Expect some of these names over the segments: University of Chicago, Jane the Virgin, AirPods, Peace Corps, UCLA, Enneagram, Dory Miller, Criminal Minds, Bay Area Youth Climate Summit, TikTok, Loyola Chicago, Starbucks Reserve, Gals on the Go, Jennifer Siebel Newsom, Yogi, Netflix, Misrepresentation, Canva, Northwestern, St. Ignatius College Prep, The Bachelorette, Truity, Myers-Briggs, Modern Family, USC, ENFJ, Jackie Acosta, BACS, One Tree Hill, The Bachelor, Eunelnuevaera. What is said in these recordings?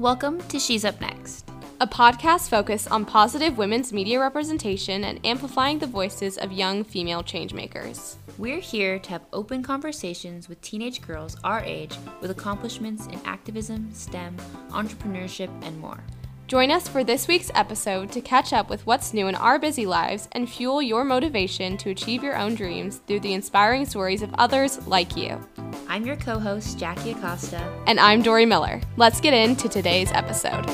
Welcome to She's Up Next, a podcast focused on positive women's media representation and amplifying the voices of young female changemakers. We're here to have open conversations with teenage girls our age with accomplishments in activism, STEM, entrepreneurship, and more. Join us for this week's episode to catch up with what's new in our busy lives and fuel your motivation to achieve your own dreams through the inspiring stories of others like you. I'm your co-host, Jackie Acosta. And I'm Dory Miller. Let's get into today's episode.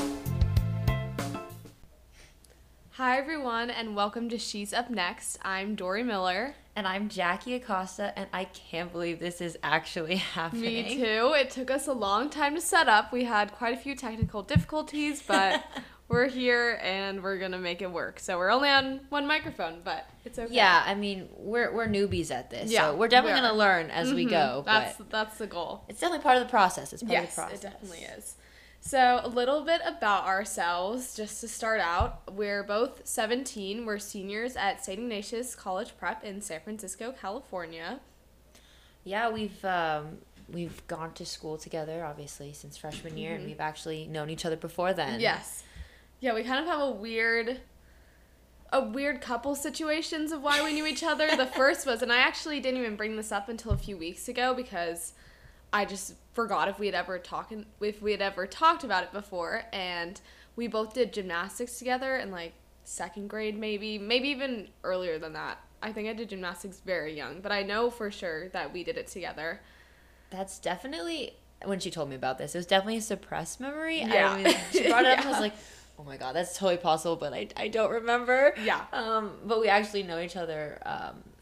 Hi, everyone, and welcome to She's Up Next. I'm Dory Miller. And I'm Jackie Acosta, and I can't believe this is actually happening. Me too. It took us a long time to set up. We had quite a few technical difficulties, but we're here and we're going to make it work. So we're only on one microphone, but it's okay. Yeah, I mean, we're newbies at this, so we're definitely going to learn as we go. That's the goal. It's definitely part of the process. Yes, it definitely is. So a little bit about ourselves, just to start out. We're both 17. We're seniors at St. Ignatius College Prep in San Francisco, California. Yeah, we've gone to school together, obviously, since freshman year, and we've actually known each other before then. Yes. Yeah, we kind of have a weird couple situations of why we knew each other. The first was, and I actually didn't even bring this up until a few weeks ago because I just forgot if we had ever talked about it before, and we both did gymnastics together in like second grade, maybe even earlier than that. I think I did gymnastics very young, but I know for sure that we did it together. That's definitely, when she told me about this, it was definitely a suppressed memory. Yeah. I mean, she brought it up and I was like, oh my god, that's totally possible, but I don't remember. Yeah. But we actually know each other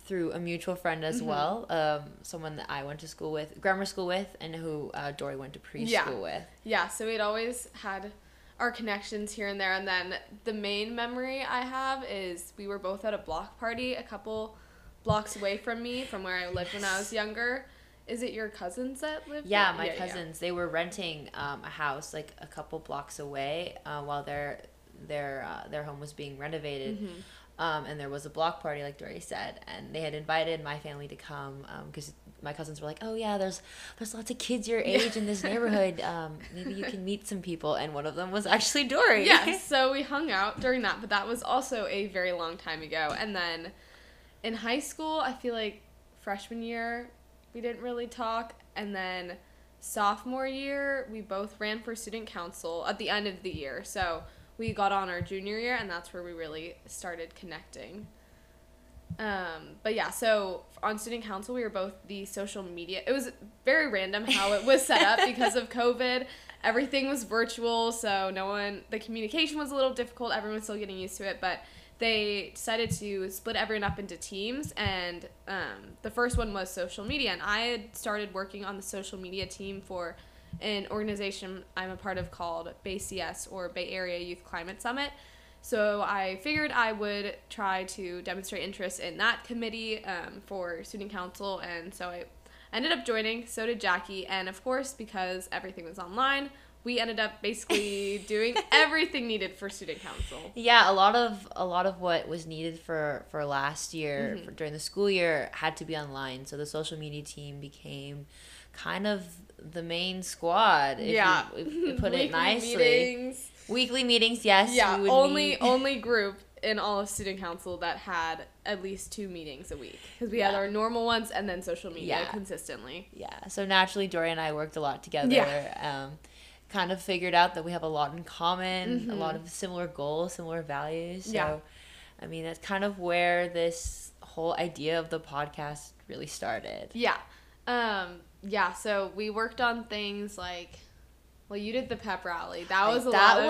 through a mutual friend as well, someone that I went to school with, grammar school with, and who Dory went to preschool with. Yeah, so we'd always had our connections here and there, and then the main memory I have is we were both at a block party a couple blocks away from me, from where I lived when I was younger. Is it your cousins that lived there? Yeah, my cousins. Yeah. They were renting a house like a couple blocks away while their home was being renovated. Mm-hmm. And there was a block party, like Dory said, and they had invited my family to come because my cousins were like, oh, yeah, there's lots of kids your age in this neighborhood. Maybe you can meet some people. And one of them was actually Dory. Yeah, so we hung out during that, but that was also a very long time ago. And then in high school, I feel like freshman year, we didn't really talk. And then sophomore year, we both ran for student council at the end of the year. So we got on our junior year, and that's where we really started connecting. But yeah, so on student council, we were both the social media. It was very random how it was set up because of COVID. Everything was virtual, so the communication was a little difficult. Everyone was still getting used to it, but they decided to split everyone up into teams, and the first one was social media, and I had started working on the social media team for an organization I'm a part of called BACS, or Bay Area Youth Climate Summit. So I figured I would try to demonstrate interest in that committee for student council, and so I ended up joining. So did Jackie, and of course, because everything was online, we ended up basically doing everything needed for student council. Yeah, a lot of what was needed for last year, during the school year, had to be online. So the social media team became kind of the main squad, if you put it nicely. Weekly meetings, yes. Yeah, we would only group in all of student council that had at least 2 meetings a week, because we had our normal ones and then social media consistently. Yeah, so naturally Dory and I worked a lot together. Yeah. Kind of figured out that we have a lot in common, a lot of similar goals, similar values. So, yeah. I mean, that's kind of where this whole idea of the podcast really started. Yeah. Yeah, so we worked on things like, well, you did the pep rally. That was a lot.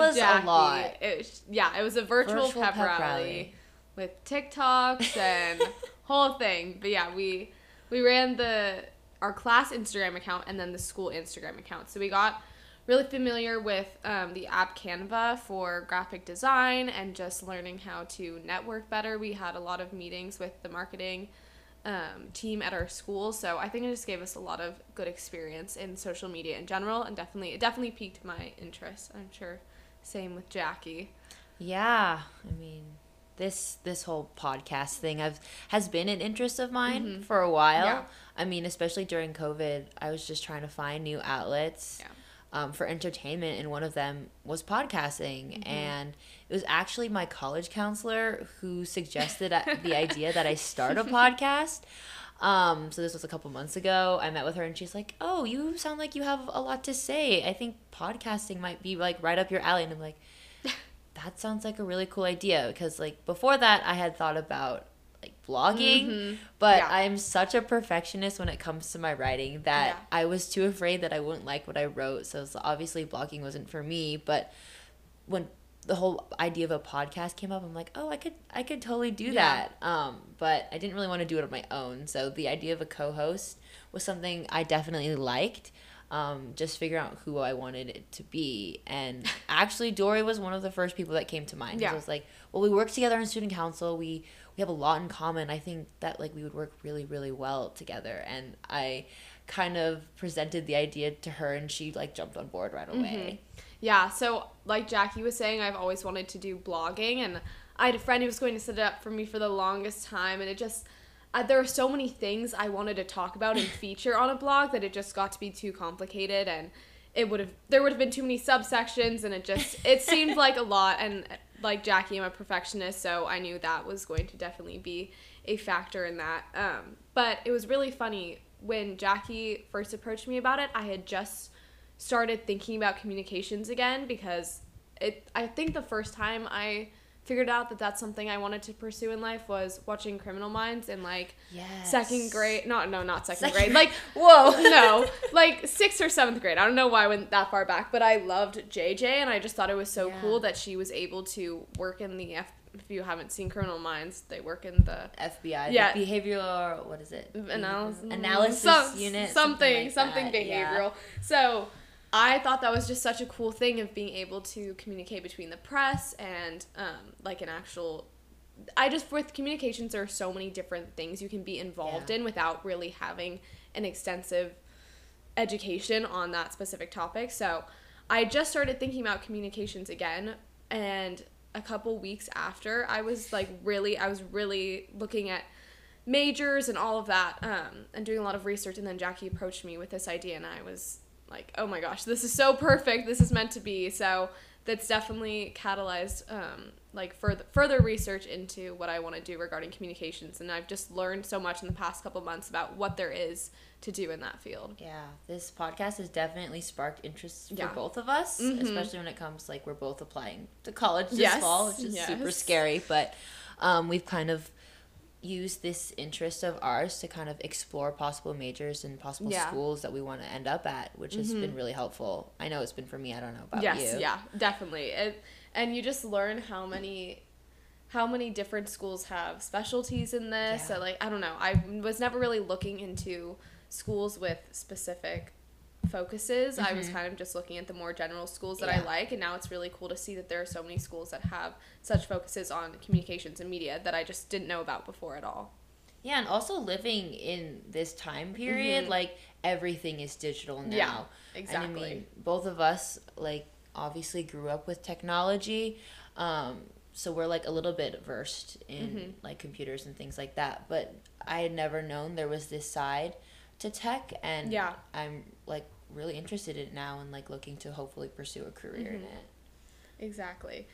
It was a virtual pep rally with TikToks and whole thing. But yeah, we ran our class Instagram account and then the school Instagram account. So we got really familiar with the app Canva for graphic design and just learning how to network better. We had a lot of meetings with the marketing team at our school, so I think it just gave us a lot of good experience in social media in general, and definitely piqued my interest. I'm sure same with Jackie. Yeah, I mean, this whole podcast thing has been an interest of mine for a while. Yeah. I mean, especially during COVID, I was just trying to find new outlets. Yeah. for entertainment, and one of them was podcasting. Mm-hmm. And it was actually my college counselor who suggested the idea that I start a podcast. So this was a couple months ago. I met with her and she's like, "Oh, you sound like you have a lot to say. I think podcasting might be like right up your alley." And I'm like, that sounds like a really cool idea, because like before that I had thought about like blogging, mm-hmm. but yeah. I'm such a perfectionist when it comes to my writing that yeah. I was too afraid that I wouldn't like what I wrote. So obviously blogging wasn't for me, but when the whole idea of a podcast came up, I'm like, oh, I could totally do yeah. that. But I didn't really want to do it on my own. So the idea of a co-host was something I definitely liked. Just figure out who I wanted it to be. And actually, Dory was one of the first people that came to mind. Yeah. I was like, well, we work together in student council. We have a lot in common. I think that like we would work really, really well together. And I kind of presented the idea to her and she like jumped on board right away. Mm-hmm. Yeah, so like Jackie was saying, I've always wanted to do blogging, and I had a friend who was going to set it up for me for the longest time, and it just, there were so many things I wanted to talk about and feature on a blog that it just got to be too complicated, and there would have been too many subsections, and it seemed like a lot, and like Jackie, I'm a perfectionist, so I knew that was going to definitely be a factor in that, but it was really funny, when Jackie first approached me about it, I had just started thinking about communications again, because I think the first time I figured out that that's something I wanted to pursue in life was watching Criminal Minds in like yes. second grade. Not second grade. Like, whoa, no, like 6th or 7th grade. I don't know why I went that far back, but I loved JJ and I just thought it was so yeah. cool that she was able to work in the if you haven't seen Criminal Minds, they work in the FBI. Yeah. The behavioral, what is it? Analysis unit. Something like behavioral. Yeah. So I thought that was just such a cool thing of being able to communicate between the press and like an actual, with communications there are so many different things you can be involved yeah. in without really having an extensive education on that specific topic. So I just started thinking about communications again, and a couple weeks after I was really looking at majors and all of that and doing a lot of research, and then Jackie approached me with this idea and I was like, oh my gosh, this is so perfect. This is meant to be. So that's definitely catalyzed like further research into what I want to do regarding communications. And I've just learned so much in the past couple months about what there is to do in that field. Yeah, this podcast has definitely sparked interest for yeah. both of us, mm-hmm. especially when it comes like we're both applying to college this yes. fall, which is yes. super scary. But we've kind of use this interest of ours to kind of explore possible majors and possible yeah. schools that we want to end up at, which mm-hmm. has been really helpful. I know it's been for me. I don't know about yes, you. Yes, yeah, definitely. And you just learn how many different schools have specialties in this. Yeah. So like, I don't know. I was never really looking into schools with specific focuses. Mm-hmm. I was kind of just looking at the more general schools that yeah. I like, and now it's really cool to see that there are so many schools that have such focuses on communications and media that I just didn't know about before at all. Yeah, and also living in this time period, mm-hmm. like everything is digital now. Yeah, exactly. And I mean, both of us like obviously grew up with technology, so we're like a little bit versed in mm-hmm. like computers and things like that, but I had never known there was this side to tech, and yeah. I'm like really interested in it now and like looking to hopefully pursue a career mm-hmm. in it. Exactly.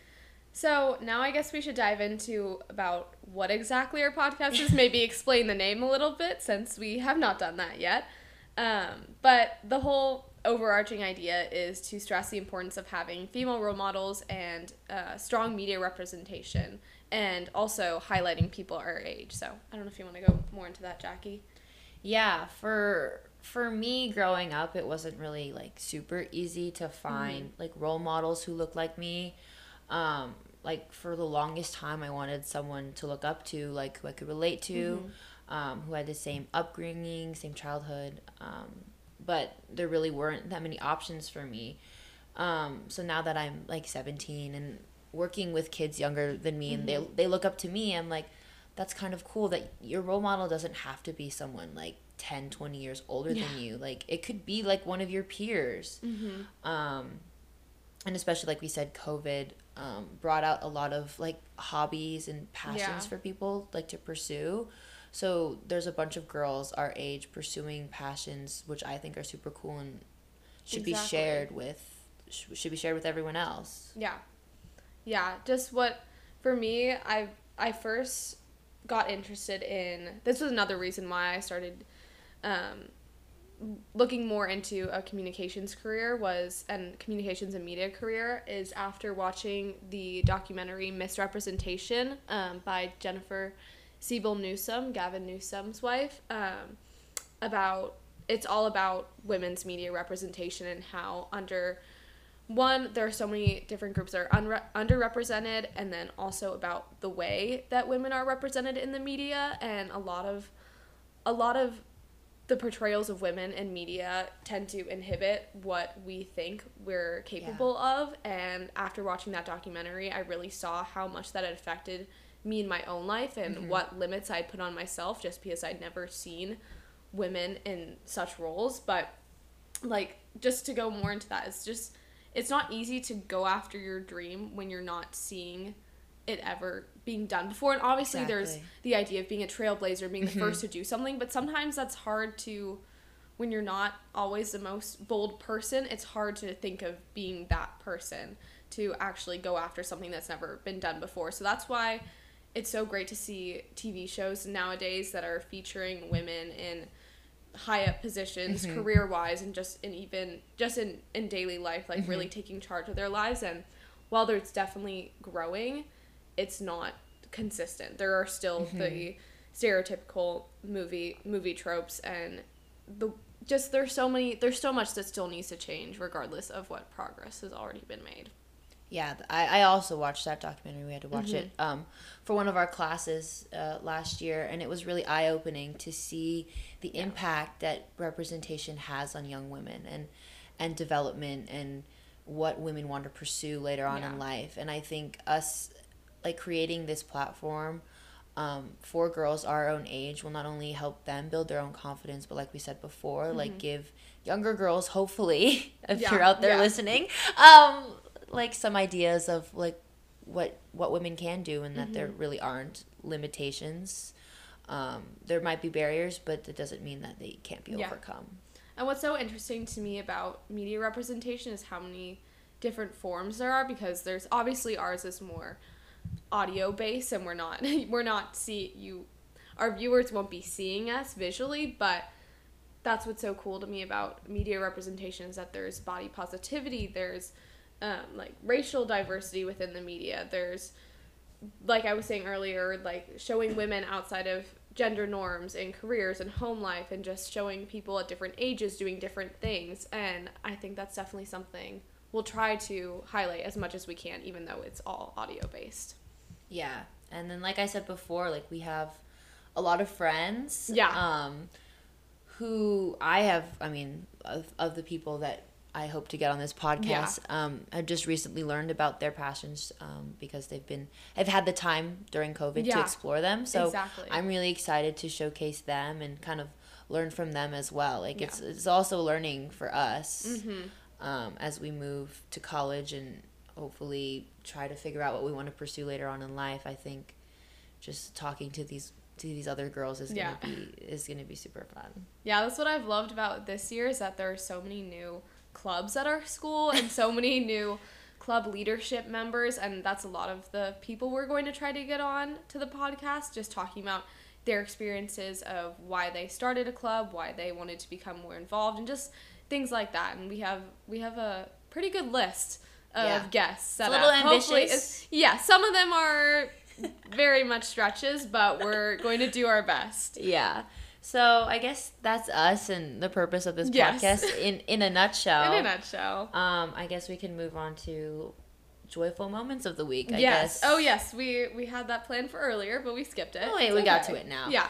So now I guess we should dive into about what exactly our podcast is, maybe explain the name a little bit since we have not done that yet. But the whole overarching idea is to stress the importance of having female role models and strong media representation, and also highlighting people our age. So I don't know if you want to go more into that, Jackie. Yeah, for me growing up, it wasn't really like super easy to find mm-hmm. like role models who looked like me. Like for the longest time, I wanted someone to look up to, like who I could relate to, mm-hmm. Who had the same upbringing, same childhood. But there really weren't that many options for me. So now that I'm like 17 and working with kids younger than me, mm-hmm. and they look up to me, I'm like, that's kind of cool that your role model doesn't have to be someone like 10, 20 years older yeah. than you. Like it could be like one of your peers. Mm-hmm. And especially like we said, COVID brought out a lot of like hobbies and passions yeah. for people like to pursue. So there's a bunch of girls our age pursuing passions, which I think are super cool and should exactly. be shared with everyone else. Yeah, just what for me, I first got interested in, this was another reason why I started looking more into a communications career and communications and media career is after watching the documentary Misrepresentation by Jennifer Siebel Newsom, Gavin Newsom's wife, it's all about women's media representation and how there are so many different groups that are underrepresented, and then also about the way that women are represented in the media, and a lot of the portrayals of women in media tend to inhibit what we think we're capable of. And after watching that documentary, I really saw how much that had affected me in my own life and what limits I'd put on myself just because I'd never seen women in such roles. But like, just to go more into that, it's not easy to go after your dream when you're not seeing it ever being done before. And obviously there's the idea of being a trailblazer, being the first to do something, but sometimes that's hard to, when you're not always the most bold person, it's hard to think of being that person to actually go after something that's never been done before. So that's why it's so great to see TV shows nowadays that are featuring women in high up positions, career wise, and even in daily life, like really taking charge of their lives. And while there's definitely growing, it's not consistent. There are still the stereotypical movie tropes, and there's so much that still needs to change regardless of what progress has already been made. Yeah, I also watched that documentary. We had to watch it for one of our classes last year, and it was really eye-opening to see the impact that representation has on young women and development and what women want to pursue later on in life. And I think us, like, creating this platform for girls our own age will not only help them build their own confidence, but like we said before, like, give younger girls, hopefully, if you're out there listening, like some ideas of like what women can do, and that there really aren't limitations. There might be barriers, but that doesn't mean that they can't be overcome. And what's so interesting to me about media representation is how many different forms there are, because there's obviously, ours is more audio based, and our viewers won't be seeing us visually, but that's what's so cool to me about media representation is that there's body positivity, there's like racial diversity within the media. There's, like I was saying earlier, like showing women outside of gender norms in careers and home life, and just showing people at different ages doing different things. And I think that's definitely something we'll try to highlight as much as we can, even though it's all audio based. Yeah. And then, like I said before, like, we have a lot of friends. Yeah. Who of the people that I hope to get on this podcast. I've just recently learned about their passions because I've had the time during COVID to explore them. So I'm really excited to showcase them and kind of learn from them as well. Like, it's also learning for us as we move to college and hopefully try to figure out what we want to pursue later on in life. I think just talking to these other girls is gonna be super fun. Yeah, that's what I've loved about this year, is that there are so many new clubs at our school and so many new club leadership members, and that's a lot of the people we're going to try to get on to the podcast, just talking about their experiences of why they started a club, why they wanted to become more involved, and just things like that. And we have a pretty good list of guests set up. It's a little ambitious. Some of them are very much stretches, but we're going to do our best. Yeah. So I guess that's us and the purpose of this podcast in a nutshell. In a nutshell. I guess we can move on to joyful moments of the week, I guess. Oh, yes. We had that planned for earlier, but we skipped it. Oh, wait. We got to it now. Yeah.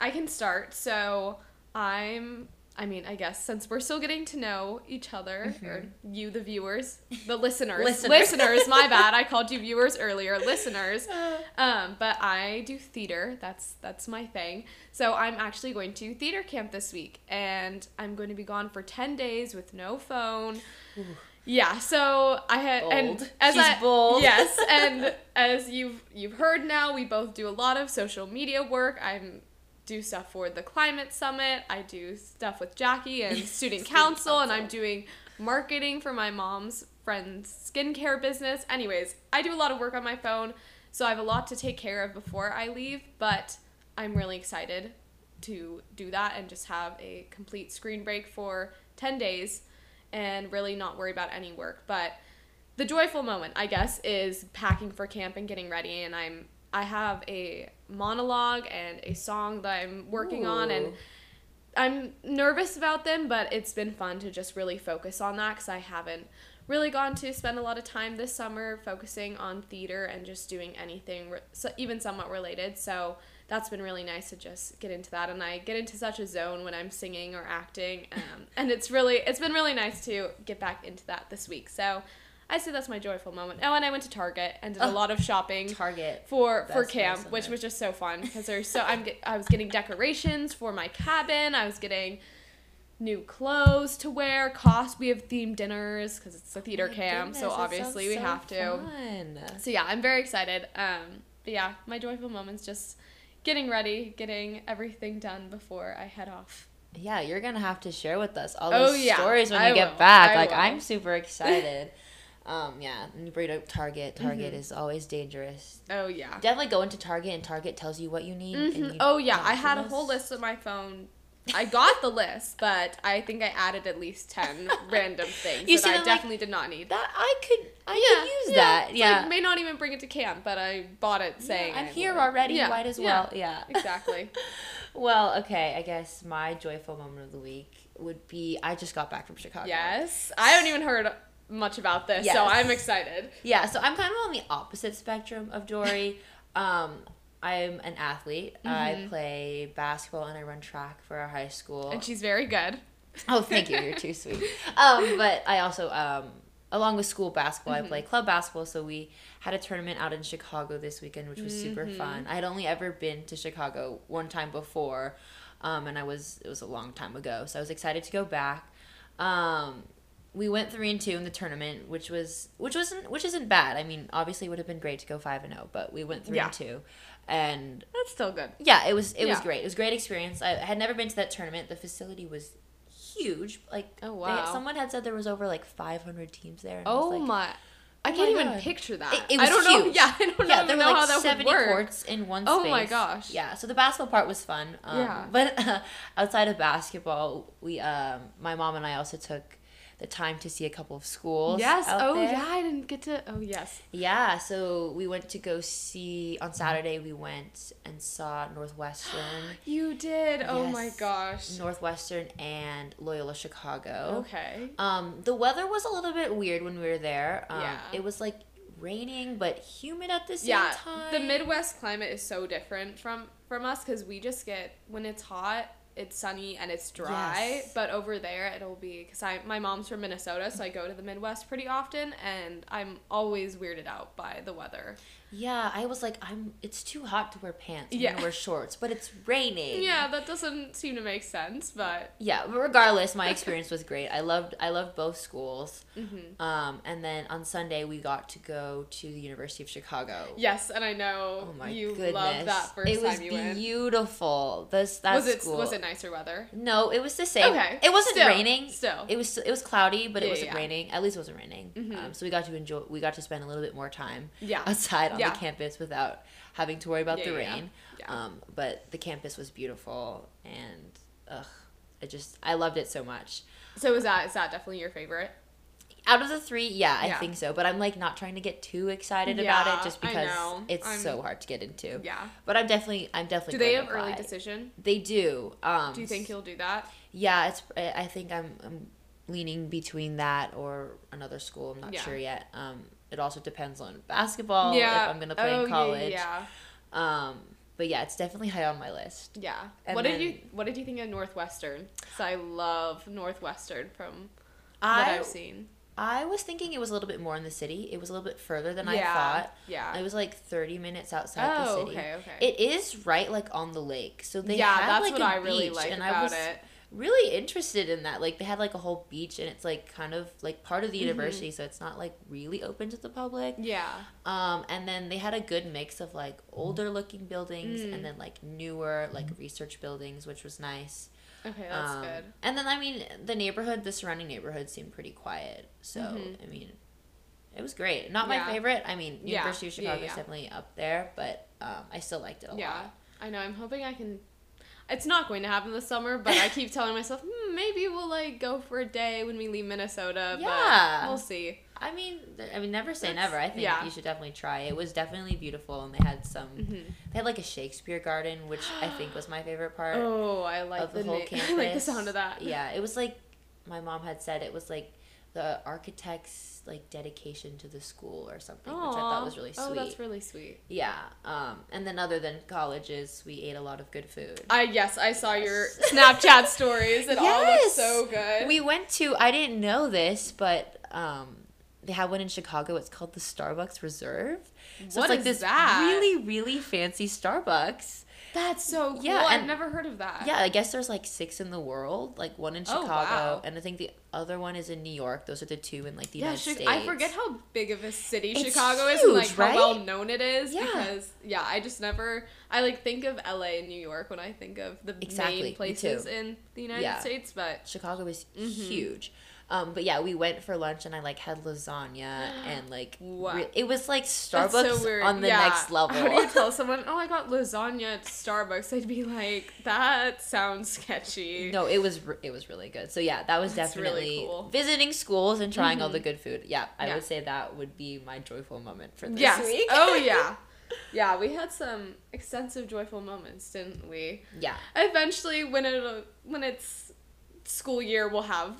I can start. So I guess since we're still getting to know each other, or you, the viewers, the listeners. Listeners, my bad. I called you viewers earlier. Listeners. But I do theater. That's my thing. So I'm actually going to theater camp this week, and I'm going to be gone for 10 days with no phone. Ooh. Yeah, so I had bold. And as she's bold. Yes, and as you've heard now, we both do a lot of social media work. I'm do stuff for the Climate Summit. I do stuff with Jackie and Student Council, and I'm doing marketing for my mom's friend's skincare business. Anyways, I do a lot of work on my phone, so I have a lot to take care of before I leave, but I'm really excited to do that and just have a complete screen break for 10 days and really not worry about any work. But the joyful moment, I guess, is packing for camp and getting ready, and I have a monologue and a song that I'm working on, and I'm nervous about them, but it's been fun to just really focus on that because I haven't really gone to spend a lot of time this summer focusing on theater and just doing anything even somewhat related, so that's been really nice to just get into that, and I get into such a zone when I'm singing or acting, and it's been really nice to get back into that this week, so I say that's my joyful moment. Oh, and I went to Target and did a lot of shopping for camp, which was just so fun because there's I was getting decorations for my cabin. I was getting new clothes to wear. We have themed dinners because it's a theater camp, so obviously we have to. Fun. So yeah, I'm very excited. But yeah, my joyful moment's just getting ready, getting everything done before I head off. Yeah, you're gonna have to share with us all those stories when you get back. I'm super excited. Yeah, Target mm-hmm. is always dangerous. Oh, yeah. Definitely go into Target, and Target tells you what you need. Mm-hmm. And you I had a whole list on my phone. I got the list, but I think I added at least 10 random things that I definitely did not need. That I could use that. I may not even bring it to camp, but I bought it saying I'm here already. Yeah. Might as well. Yeah. Exactly. Well, okay, I guess my joyful moment of the week would be I just got back from Chicago. Yes. I haven't even heard much about this, so I'm excited. Yeah, so I'm kind of on the opposite spectrum of Dory. I'm an athlete. Mm-hmm. I play basketball and I run track for our high school. And she's very good. Oh, thank you. You're too sweet. But I also, along with school basketball, mm-hmm. I play club basketball, so we had a tournament out in Chicago this weekend, which was mm-hmm. super fun. I had only ever been to Chicago one time before, and it was a long time ago, so I was excited to go back. We went 3-2 in the tournament, which isn't bad. I mean, obviously it would have been great to go 5-0, but we went 3-2, and that's still good. Yeah, it was great. It was a great experience. I had never been to that tournament. The facility was huge. Like, oh wow, someone had said there was over 500 teams there. And I can't even picture that. It was huge. I don't know how that would work. There were 70 courts in one space. Oh my gosh. Yeah, so the basketball part was fun. But outside of basketball, we my mom and I also took the time to see a couple of schools. Yes. I didn't get to. Oh, yes. Yeah. So we went to go see on Saturday. We went and saw Northwestern. You did. Yes, oh my gosh. Northwestern and Loyola Chicago. Okay. The weather was a little bit weird when we were there. It was raining but humid at the same time. The Midwest climate is so different from us because we just get when it's hot. It's sunny and it's dry, but over there it'll be because my mom's from Minnesota, so I go to the Midwest pretty often, and I'm always weirded out by the weather. Yeah, I was it's too hot to wear pants. I'm gonna wear shorts, but it's raining. Yeah, that doesn't seem to make sense, but but regardless, my experience was great. I loved both schools. Mm-hmm. And then on Sunday we got to go to the University of Chicago. Yes, and I know loved that first time you went. It was beautiful. Was it nicer weather? No, it was the same. Okay. It wasn't raining. Still. It was cloudy, but it wasn't raining. At least it wasn't raining. Mm-hmm. So we got to spend a little bit more time outside on the campus without having to worry about the rain. Yeah. But the campus was beautiful, and I loved it so much. So is that definitely your favorite? Out of the three, I think so. But I'm not trying to get too excited about it just because it's so hard to get into. Yeah. But I'm definitely. Do they have early decision? They do. Do you think you'll do that? Yeah, I think I'm leaning between that or another school. I'm not sure yet. It also depends on basketball. Yeah. If I'm gonna play in college. Yeah. But yeah, it's definitely high on my list. Yeah. And what did you think of Northwestern? Because I love Northwestern from what I've seen. I was thinking it was a little bit more in the city. It was a little bit further than I thought. Yeah. It was 30 minutes outside the city. Okay. It is right on the lake. So they had a beach, really and I was really interested in that. Like, they had, like, a whole beach, and it's, like, kind of, like, part of the university, so it's not, like, really open to the public. Yeah. And then they had a good mix of, like, older-looking buildings and then, like, newer, like, research buildings, which was nice. Okay, that's good. And then, I mean, the surrounding neighborhood seemed pretty quiet. So, I mean, it was great. Not my favorite. I mean, University of Chicago is definitely up there, but I still liked it a lot. I know. I'm hoping I can... It's not going to happen this summer, but I keep telling myself, maybe we'll, like, go for a day when we leave Minnesota, but we'll see. I mean, never say never. I think you should definitely try. It was definitely beautiful, and they had like, a Shakespeare garden, which I think was my favorite part. Oh, I like the whole campus. I like the sound of that. Yeah, it was, like, my mom had said it was, like, the architect's, like, dedication to the school or something, which I thought was really sweet. Oh, that's really sweet. Yeah. And then other than colleges, we ate a lot of good food. I saw your Snapchat stories. It all looked so good. We went to, I didn't know this, but they had one in Chicago. It's called the Starbucks Reserve. So what it's, like, is this that? Really, really fancy Starbucks. That's so cool. Yeah, I've never heard of that. Yeah, I guess there's, like, 6 in the world, like, one in Chicago, and I think the other one is in New York. Those are the 2 in, like, the United States. I forget how big of a city Chicago is, and, like, how well known it is, because, I just never, I, like, think of LA and New York when I think of the main places in the United States, but Chicago is huge. But yeah, we went for lunch, and I, like, had lasagna, and, like, it was, like, Starbucks so on the next level. How do you tell someone, oh, I got lasagna at Starbucks? I'd be like, that sounds sketchy. No, it was really good. So yeah, that's definitely really cool. Visiting schools and trying all the good food. Yeah, I would say that would be my joyful moment for this week. Oh yeah. Yeah, we had some extensive joyful moments, didn't we? Yeah. Eventually, when it's school year, we'll have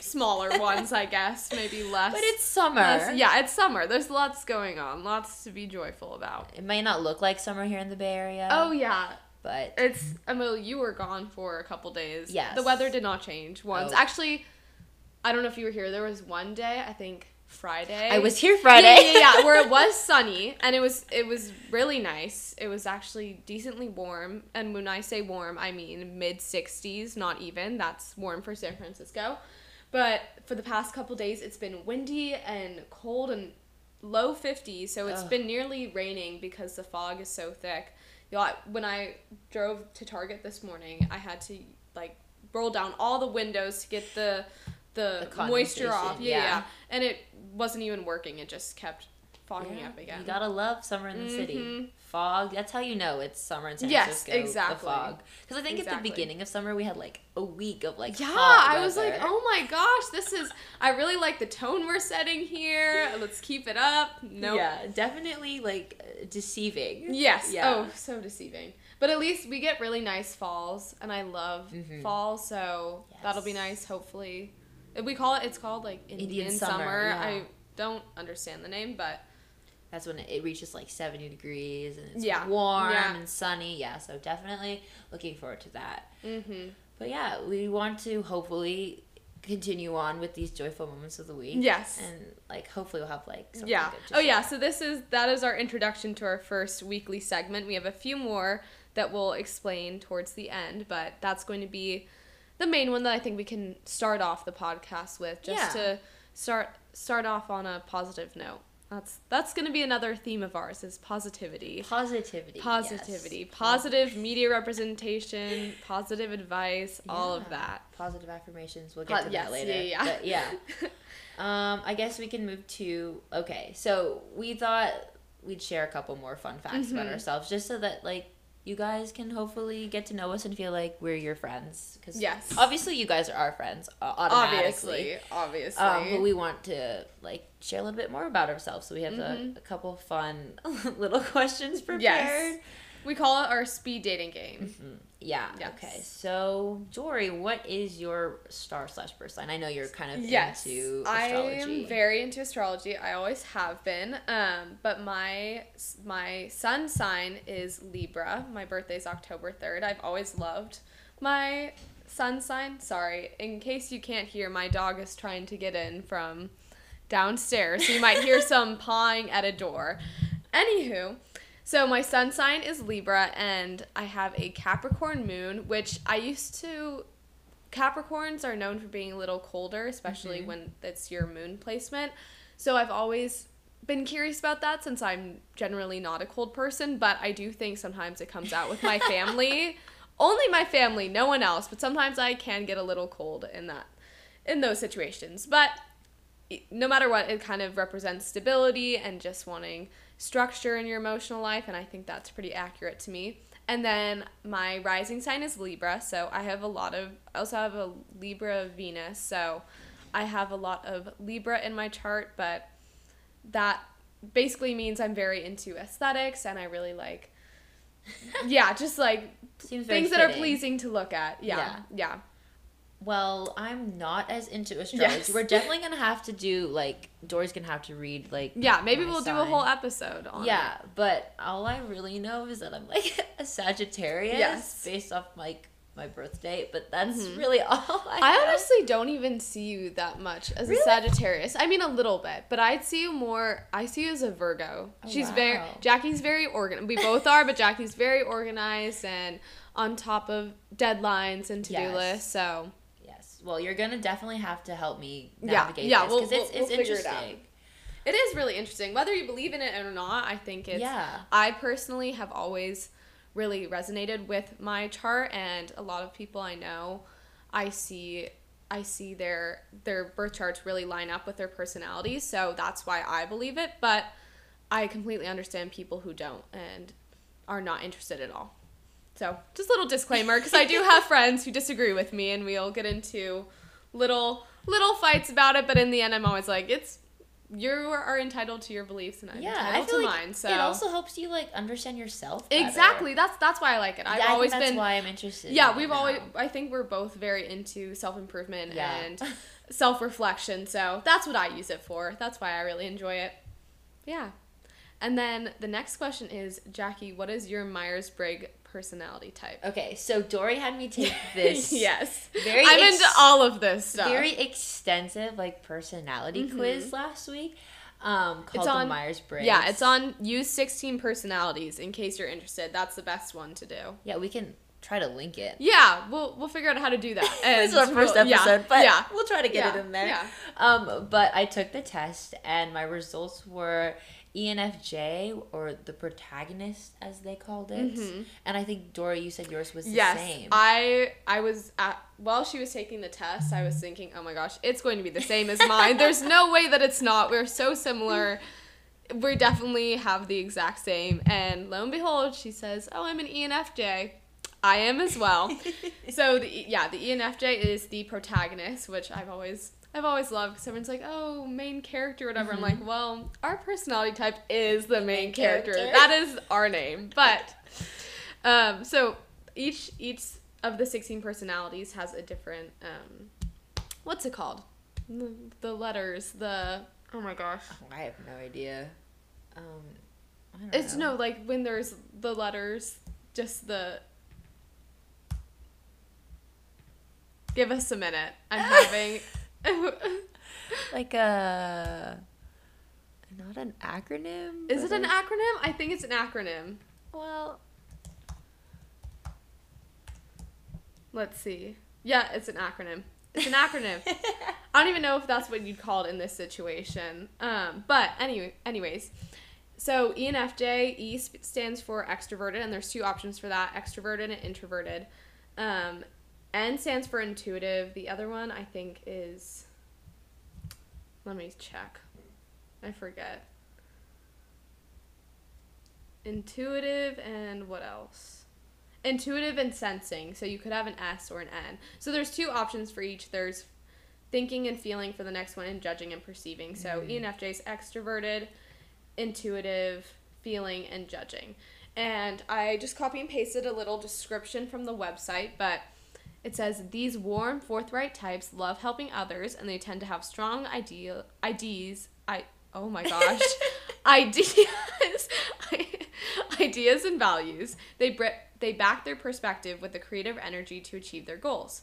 smaller ones, I guess, maybe less. But it's summer. It's summer. There's lots going on, lots to be joyful about. It may not look like summer here in the Bay Area. Oh, yeah. But it's, Emily, you were gone for a couple days. Yes. The weather did not change once. Oh. Actually, I don't know if you were here. There was one day, I think Friday. I was here Friday. Yeah, where it was sunny, and it was really nice. It was actually decently warm, and when I say warm, I mean mid-60s, not even. That's warm for San Francisco. But for the past couple days, it's been windy and cold and low 50s, so it's been nearly raining because the fog is so thick. When I drove to Target this morning, I had to, like, roll down all the windows to get the moisture off. Yeah. And it wasn't even working. It just kept fogging up again. You gotta love summer in the city. Fog. That's how you know it's summer in San Francisco. Yes, exactly. The fog. Because I think at the beginning of summer, we had, like, a week of, like, hot weather. I was like, oh my gosh, I really like the tone we're setting here. Let's keep it up. No. Yeah, definitely, like, deceiving. Yes. Yeah. Oh, so deceiving. But at least we get really nice falls, and I love fall, so that'll be nice, hopefully. It's called, like, Indian Summer. Yeah. I don't understand the name, but that's when it reaches, like, 70 degrees, and it's warm and sunny. Yeah, so definitely looking forward to that. But yeah, we want to hopefully continue on with these joyful moments of the week. Yes. And, like, hopefully we'll have, like, something good to share. So that is our introduction to our first weekly segment. We have a few more that we'll explain towards the end, but that's going to be the main one that I think we can start off the podcast with, just to start off on a positive note. That's going to be another theme of ours, is positivity. Positivity. Yes. Positive media representation, positive advice, all of that. Positive affirmations. We'll get to that later. Yeah. I guess we can move to, so we thought we'd share a couple more fun facts about ourselves, just so that, like, you guys can hopefully get to know us and feel like we're your friends. Cause obviously you guys are our friends, automatically. Obviously. But we want to, like, share a little bit more about ourselves. So we have a couple fun little questions prepared. Yes. We call it our speed dating game. Yeah. Yes. Okay. So, Dory, what is your star/birth sign? I know you're kind of into astrology. I am very into astrology. I always have been. But my sun sign is Libra. My birthday is October 3rd. I've always loved my sun sign. Sorry, in case you can't hear, my dog is trying to get in from downstairs. So you might hear some pawing at a door. Anywho. So my sun sign is Libra, and I have a Capricorn moon, which I used to Capricorns are known for being a little colder, especially mm-hmm. when it's your moon placement. So I've always been curious about that since I'm generally not a cold person, but I do think sometimes it comes out with my family. Only my family, no one else, but sometimes I can get a little cold in those situations. But no matter what, it kind of represents stability and just wanting structure in your emotional life, and I think that's pretty accurate to me. And then my rising sign is Libra, so I also have a Libra Venus, so I have a lot of Libra in my chart, but that basically means I'm very into aesthetics, and I really like, yeah, just like things fitting. That are pleasing to look at. Yeah. Well, I'm not as into astrology. Yes. We're definitely going to have to do, like, Dory's going to have to read, like... Yeah, maybe we'll sign. Do a whole episode on it. Yeah, but all I really know is that I'm, like, a Sagittarius based off, like, my birth date, but that's really all I know. I honestly don't even see you that much as a Sagittarius. I mean, a little bit, but I see you as a Virgo. Oh, she's Jackie's very organized. We both are, but Jackie's very organized and on top of deadlines and to-do lists, so... Well, you're going to definitely have to help me navigate this because it's interesting. It is really interesting. Whether you believe in it or not, I think it's... Yeah. I personally have always really resonated with my chart, and a lot of people I know, I see their birth charts really line up with their personalities, so that's why I believe it, but I completely understand people who don't and are not interested at all. So, just a little disclaimer, because I do have friends who disagree with me, and we'll get into little fights about it, but in the end, I'm always like, you are entitled to your beliefs, and I'm entitled to mine, so. It also helps you, like, understand yourself better. Exactly, that's why I like it. That's why I'm interested. Yeah, I think we're both very into self-improvement and self-reflection, so that's what I use it for. That's why I really enjoy it. Yeah. And then the next question is, Jackie, what is your Myers-Briggs personality type? Okay, so Dory had me take this. I'm into all of this stuff. Very extensive, like, personality quiz last week. Called the Myers-Briggs. Yeah, it's on Use 16 Personalities. In case you're interested, that's the best one to do. Yeah, we can try to link it. Yeah, we'll figure out how to do that. And this is our first episode, but we'll try to get it in there. Yeah. But I took the test, and my results were ENFJ, or the protagonist as they called it, and I think Dory, you said yours was the same. Yes, I was while she was taking the test, I was thinking, oh my gosh, it's going to be the same as mine. There's no way that it's not. We're so similar. We definitely have the exact same. And lo and behold, she says, oh, I'm an ENFJ. I am as well. So the ENFJ is the protagonist, which I've always loved, because everyone's like, oh, main character, whatever. I'm like, well, our personality type is the main character. That is our name. But so each of the 16 personalities has a different, what's it called? The letters, oh my gosh. Oh, I have no idea. I don't know. No, like when there's the letters, just the... Give us a minute. I'm having... like not an acronym. Is it an acronym? I think it's an acronym. Well, let's see. Yeah, it's an acronym. It's an acronym. I don't even know if that's what you'd call it in this situation. But anyways, so ENFJ, E stands for extroverted, and there's two options for that: extroverted and introverted. N stands for intuitive. The other one, I think, is... Let me check. I forget. Intuitive and what else? Intuitive and sensing. So you could have an S or an N. So there's two options for each. There's thinking and feeling for the next one, and judging and perceiving. So ENFJ is extroverted, intuitive, feeling, and judging. And I just copy and pasted a little description from the website, but... It says, these warm, forthright types love helping others, and they tend to have strong ideas and values. They back their perspective with the creative energy to achieve their goals.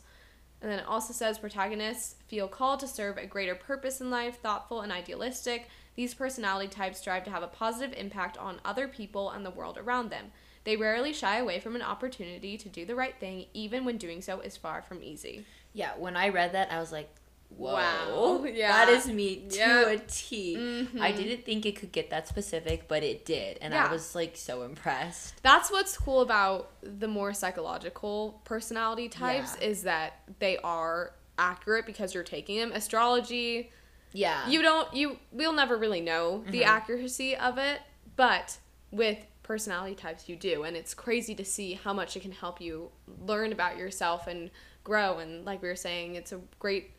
And then it also says, protagonists feel called to serve a greater purpose in life, thoughtful and idealistic. These personality types strive to have a positive impact on other people and the world around them. They rarely shy away from an opportunity to do the right thing, even when doing so is far from easy. Yeah, when I read that, I was like, whoa, wow. Yeah. That is me to a T. Mm-hmm. I didn't think it could get that specific, but it did. And I was like so impressed. That's what's cool about the more psychological personality types is that they are accurate because you're taking them. Astrology, we'll never really know the accuracy of it, but with personality types you do, and it's crazy to see how much it can help you learn about yourself and grow. And like we were saying, it's a great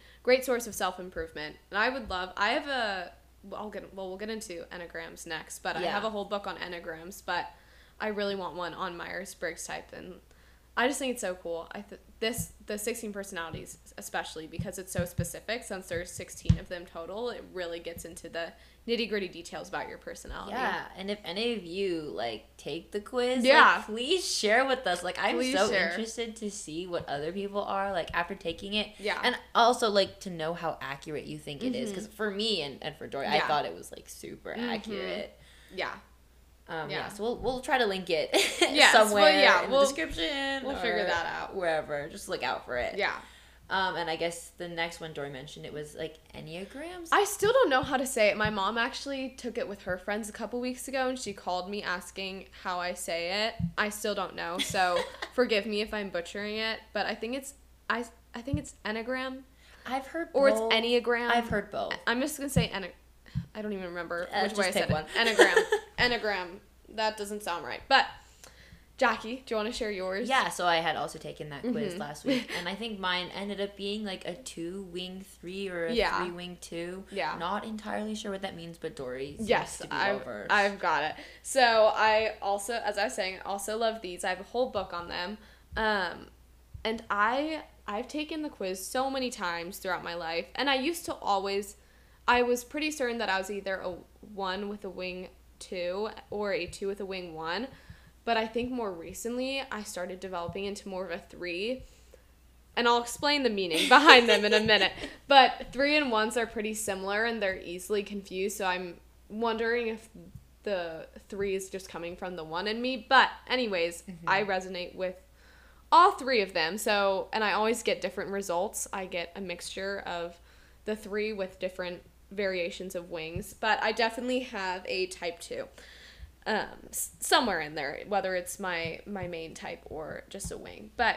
source of self-improvement. And we'll get into enneagrams next, but I have a whole book on enneagrams, but I really want one on Myers-Briggs type. And I just think it's so cool. The 16 personalities, especially because it's so specific, since there's 16 of them total, it really gets into the nitty-gritty details about your personality. Yeah, and if any of you, take the quiz, please share with us. I'm so interested to see what other people are, after taking it. Yeah. And also, to know how accurate you think it is. Because for me and for Dory, I thought it was, super accurate. Yeah. So we'll try to link it somewhere in the description. We'll figure that out. Wherever. Just look out for it. Yeah. And I guess the next one Dory mentioned, it was Enneagrams. I still don't know how to say it. My mom actually took it with her friends a couple weeks ago, and she called me asking how I say it. I still don't know, so forgive me if I'm butchering it. But I think it's I think it's Enneagram. I've heard both. Or it's Enneagram. I've heard both. I'm just going to say Enneagram. I don't even remember which way I said it. Enneagram. That doesn't sound right. But, Jackie, do you want to share yours? Yeah, so I had also taken that quiz last week. And I think mine ended up being a 2-wing 3 or a 3-wing 2. Yeah. Not entirely sure what that means, but Dory seems to be over. I've got it. So I also, as I was saying, also love these. I have a whole book on them. And I've taken the quiz so many times throughout my life. And I used to always... I was pretty certain that I was either a 1 with a wing 2 or a 2 with a wing 1, but I think more recently I started developing into more of a 3, and I'll explain the meaning behind them in a minute, but 3 and 1s are pretty similar and they're easily confused, so I'm wondering if the 3 is just coming from the 1 in me, but anyways, I resonate with all 3 of them, so, and I always get different results. I get a mixture of the 3 with different variations of wings, but I definitely have a type 2 somewhere in there, whether it's my main type or just a wing. But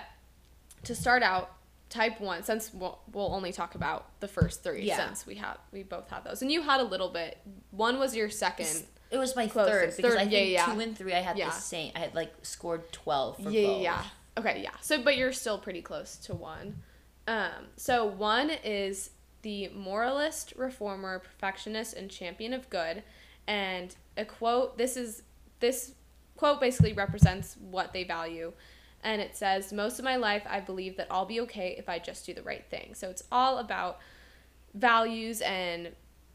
to start out, type 1, since we'll only talk about the first 3 since we both have those. And you had a little bit. 1 was your second. It was my closest. Third, because I think 2 and 3 I had the same. I had scored 12 for both. Yeah. Okay, yeah. So but you're still pretty close to 1. So 1 is the moralist, reformer, perfectionist, and champion of good. And a quote, this quote basically represents what they value. And it says, most of my life, I believe that I'll be okay if I just do the right thing. So it's all about values and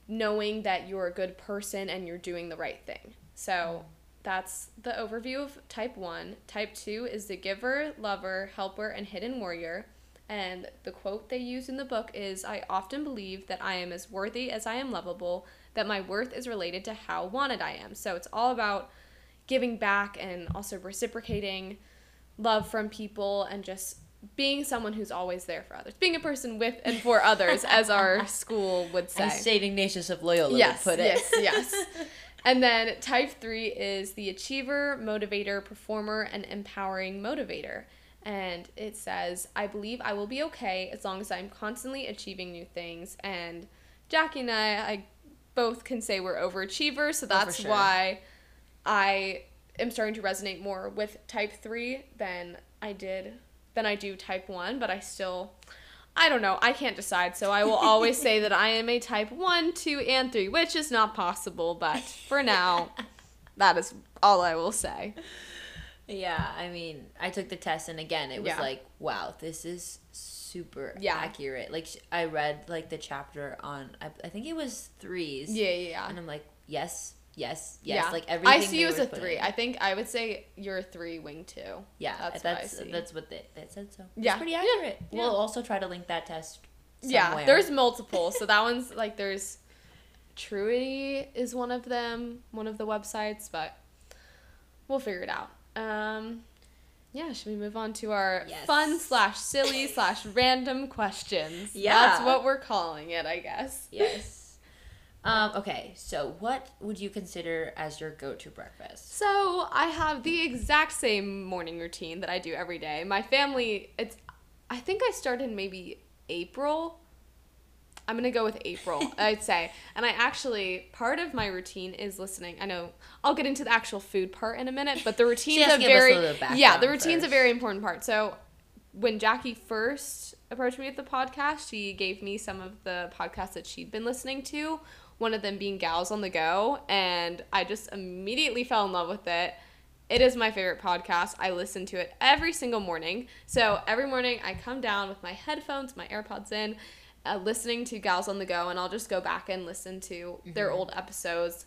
knowing that you're a good person and you're doing the right thing. So that's the overview of type 1. Type 2 is the giver, lover, helper, and hidden warrior. And the quote they use in the book is, I often believe that I am as worthy as I am lovable, that my worth is related to how wanted I am. So it's all about giving back and also reciprocating love from people and just being someone who's always there for others. Being a person with and for others, as our school would say. As St. Ignatius of Loyola would put it. Yes. And then type 3 is the achiever, motivator, performer, and empowering motivator. And it says, I believe I will be okay as long as I'm constantly achieving new things. And Jackie and I both can say we're overachievers, so that's why I am starting to resonate more with type 3 than I do type 1, but I still, I don't know, I can't decide, so I will always say that I am a type 1, 2, and 3, which is not possible, but for now, that is all I will say. Yeah, I mean, I took the test, and again, it was wow, this is super accurate. I read, the chapter on, I think it was 3s. Yeah. And I'm like, yes. Everything. I see you as a 3. I think I would say you're a 3-wing 2. Yeah, that's what they said, so. Yeah. It's pretty accurate. Yeah. We'll also try to link that test somewhere. Yeah, there's multiple, so that one's, there's Truity is one of them, one of the websites, but we'll figure it out. Yeah, should we move on to our fun/silly/random questions? Yeah. That's what we're calling it, I guess. Yes. Okay, so what would you consider as your go-to breakfast? So I have the exact same morning routine that I do every day. My family, I think I started maybe April. I'm going to go with April, I'd say. And I actually, part of my routine is listening. I know I'll get into the actual food part in a minute, but the routine's a very important part. So when Jackie first approached me with the podcast, she gave me some of the podcasts that she'd been listening to, one of them being Gals on the Go, and I just immediately fell in love with it. It is my favorite podcast. I listen to it every single morning. So every morning I come down with my headphones, my AirPods in, listening to Gals on the Go, and I'll just go back and listen to their old episodes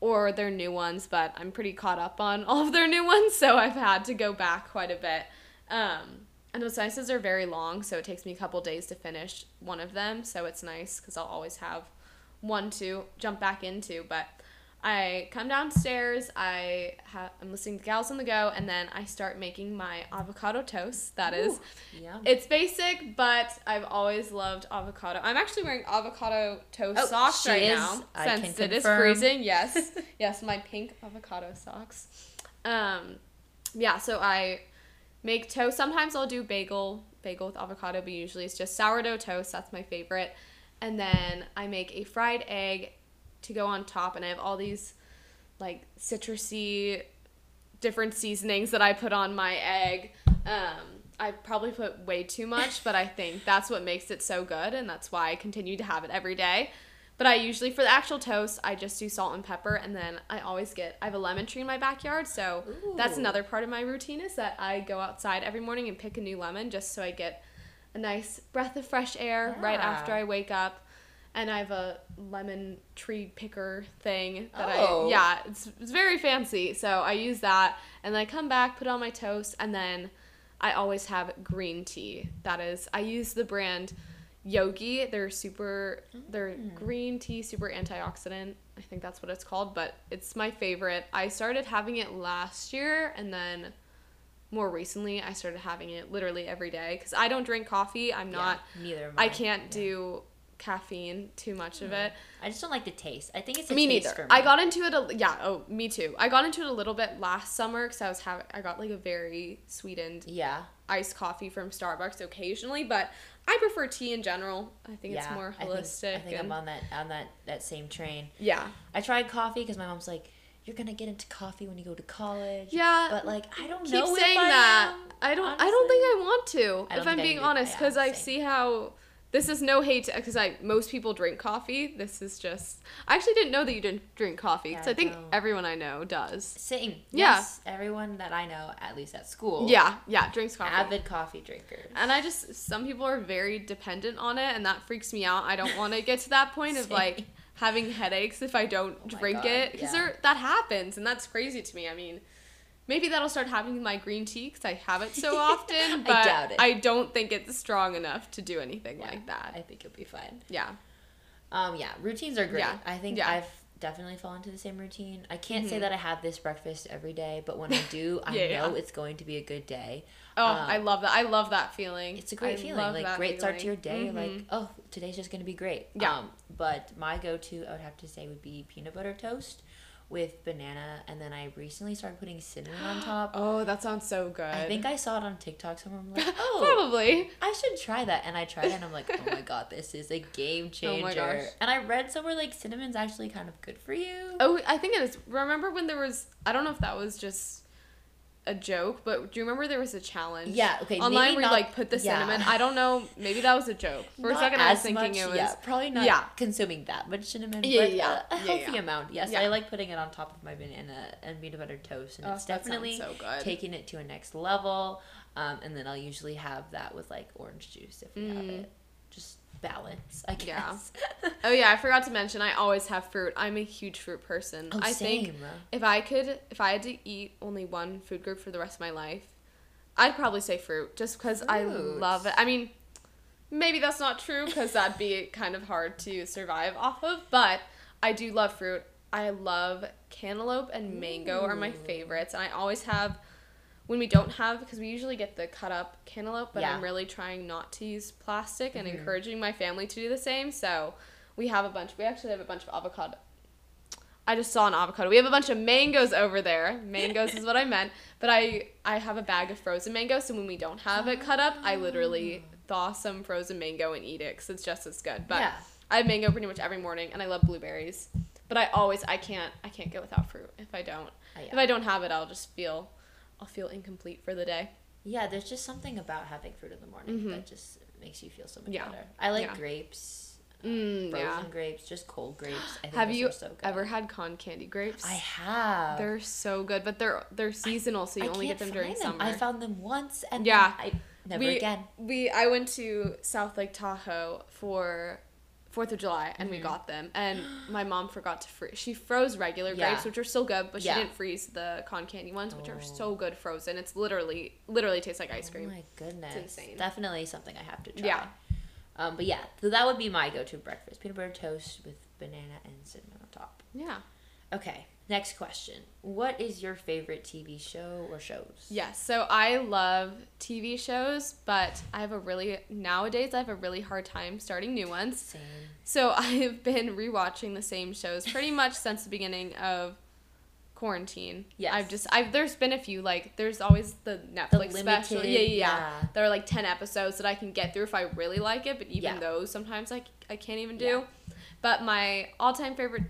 or their new ones, but I'm pretty caught up on all of their new ones, so I've had to go back quite a bit. And those sizes are very long, so it takes me a couple days to finish one of them, so it's nice because I'll always have one to jump back into. But I come downstairs, I'm listening to Gals on the Go, and then I start making my avocado toast. That is, it's basic, but I've always loved avocado. I'm actually wearing avocado toast socks now, since it is freezing. Yes, yes, my pink avocado socks. Yeah, so I make toast. Sometimes I'll do bagel with avocado, but usually it's just sourdough toast. That's my favorite. And then I make a fried egg to go on top, and I have all these like citrusy different seasonings that I put on my egg. I probably put way too much, but I think that's what makes it so good, and that's why I continue to have it every day. But I usually, for the actual toast, I just do salt and pepper, and then I have a lemon tree in my backyard, so that's another part of my routine, is that I go outside every morning and pick a new lemon just so I get a nice breath of fresh air right after I wake up. And I have a lemon tree picker thing that it's very fancy. So I use that, and then I come back, put on my toast, and then I always have green tea. That is, I use the brand Yogi. They're green tea, super antioxidant. I think that's what it's called, but it's my favorite. I started having it last year, and then more recently I started having it literally every day because I don't drink coffee. I'm not. Neither am I. I can't do caffeine, too much of it. I just don't like the taste. I think it's me taste neither. For me. I got into it me too. I got into it a little bit last summer because I got like a very sweetened iced coffee from Starbucks occasionally, but I prefer tea in general. I think it's more holistic. I think I'm on that same train. Yeah. I tried coffee because my mom's like, you're gonna get into coffee when you go to college. Yeah, but like I don't know. Keep saying that. I don't think I want to. If I'm being honest, because I see how. This is no hate, because most people drink coffee. This is just... I actually didn't know that you didn't drink coffee, because I think everyone I know does. Same. Yeah. Yes, everyone that I know, at least at school. Yeah, drinks coffee. Avid coffee drinkers. And some people are very dependent on it, and that freaks me out. I don't want to get to that point of, like, having headaches if I don't drink it. Because that happens, and that's crazy to me. I mean... Maybe that'll start happening with my green tea because I have it so often, but I doubt it. I don't think it's strong enough to do anything like that. I think you'll be fine. Yeah. Routines are great. Yeah. I think I've definitely fallen into the same routine. I can't say that I have this breakfast every day, but when I do, I know it's going to be a good day. Oh, I love that. I love that feeling. It's a great feeling. Like, great start to your day. Like, oh, today's just going to be great. Yeah. But my go-to, I would have to say, would be peanut butter toast with banana, and then I recently started putting cinnamon on top. Oh, that sounds so good. I think I saw it on TikTok somewhere. I'm like, probably. I should try that. And I tried it, and I'm like, oh my god, this is a game changer. Oh my gosh. And I read somewhere like cinnamon's actually kind of good for you. Oh, I think it is. Remember when there was, I don't know if that was just a joke, but do you remember there was a challenge? Yeah, okay. Online where you like put the cinnamon. I don't know, maybe that was a joke. For a second I was thinking it was probably not consuming that much cinnamon, but a healthy amount. Yes, I like putting it on top of my banana and peanut butter toast, and it's definitely so good. Taking it to a next level. And then I'll usually have that with like orange juice if we have it. Just balance, I guess. Yeah. Oh yeah, I forgot to mention I always have fruit. I'm a huge fruit person. Oh, I same. Think if I had to eat only one food group for the rest of my life, I'd probably say fruit, just because I love it. I mean, maybe that's not true because that'd be kind of hard to survive off of, but I do love fruit. I love cantaloupe and mango are my favorites, and I always have when we don't have, because we usually get the cut up cantaloupe, but yeah. I'm really trying not to use plastic and encouraging my family to do the same. So we have a bunch. We actually have a bunch of avocado. I just saw an avocado. We have a bunch of mangoes over there. Mangoes is what I meant. But I have a bag of frozen mangoes, so when we don't have it cut up, I literally thaw some frozen mango and eat it because it's just as good. But yeah. I have mango pretty much every morning, and I love blueberries. But I can't go without fruit if I don't. Oh, yeah. If I don't have it, I'll feel incomplete for the day. Yeah, there's just something about having fruit in the morning that just makes you feel so much better. I like grapes. Frozen grapes, just cold grapes. I think have you so good. Ever had canned candy grapes? I have. They're so good, but they're seasonal, so you only get them during summer. I found them once, and never again. I went to South Lake Tahoe for 4th of July, and we got them, and my mom forgot to freeze. She froze regular grapes, which are still good, but she didn't freeze the cotton candy ones, which are so good frozen. It's literally tastes like ice cream. Oh my goodness. It's insane. Definitely something I have to try. Yeah. But yeah, so that would be my go-to breakfast. Peanut butter toast with banana and cinnamon on top. Yeah. Okay, next question. What is your favorite TV show or shows? Yes, so I love TV shows, but nowadays I have a really hard time starting new ones. Same. So I've been rewatching the same shows pretty much since the beginning of quarantine. Yes. There's been a few, like, there's always the Netflix special. Yeah. There are like 10 episodes that I can get through if I really like it, but even those sometimes I can't even do. Yeah. But my all-time favorite,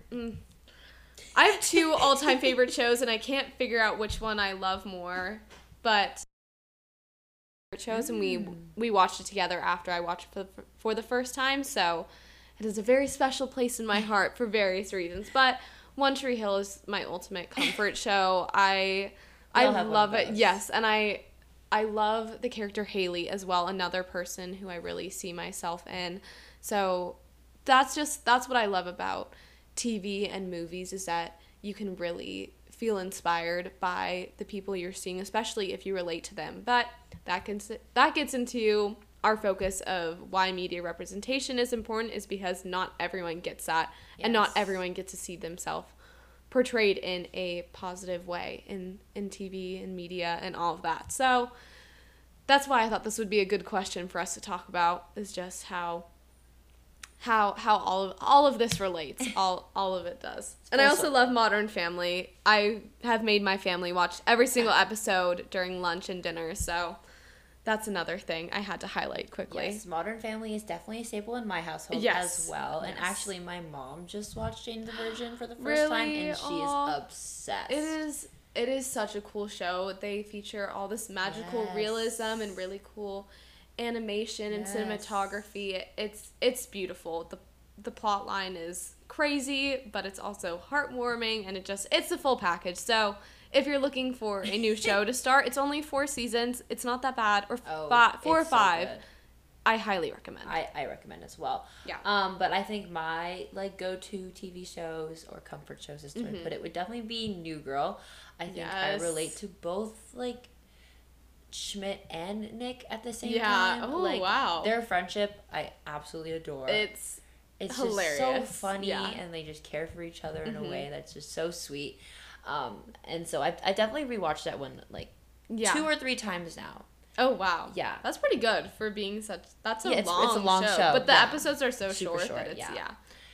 I have two all-time favorite shows and I can't figure out which one I love more, but shows and we watched it together after I watched it for the first time, so it is a very special place in my heart for various reasons, but One Tree Hill is my ultimate comfort show. I love it. Yes, and I love the character Haley as well, another person who I really see myself in. So that's what I love about TV and movies, is that you can really feel inspired by the people you're seeing, especially if you relate to them. But that gets into our focus of why media representation is important, is because not everyone gets that, and not everyone gets to see themselves portrayed in a positive way in TV and media and all of that. So that's why I thought this would be a good question for us to talk about, is just how all of this relates, all of it does. And I also love Modern Family. I have made my family watch every single episode during lunch and dinner, so that's another thing I had to highlight quickly. Yes, Modern Family is definitely a staple in my household as well. Yes. And actually, my mom just watched Jane the Virgin for the first time, and she is obsessed. It is such a cool show. They feature all this magical realism and really cool animation and cinematography. It's beautiful. The plot line is crazy, but it's also heartwarming, and it's the full package. So if you're looking for a new show to start, it's only 4 seasons. It's not that bad. Or 4 or 5. So I highly recommend. I recommend as well. Yeah. But I think my go-to TV shows or comfort shows is to put it would definitely be New Girl. I think I relate to both Schmidt and Nick at the same time. Yeah. Oh, wow. Their friendship I absolutely adore. It's hilarious. Just so funny, and they just care for each other in a way that's just so sweet. And so I definitely rewatched that one 2 or 3 times now. Oh wow. Yeah. That's pretty good for being such it's a long show. But the episodes are so short that it's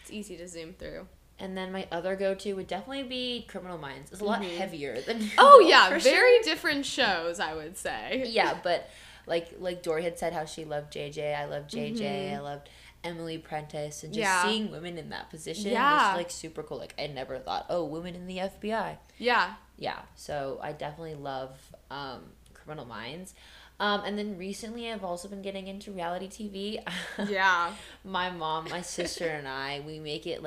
it's easy to zoom through. And then my other go-to would definitely be Criminal Minds. It's a lot heavier than very different shows, I would say. Yeah, but like Dory had said how she loved JJ, I loved JJ, I loved Emily Prentice, and just seeing women in that position was super cool. I never thought, women in the FBI. Yeah. So I definitely love Criminal Minds. And then recently I've also been getting into reality TV. Yeah. My mom, my sister, and I, we make it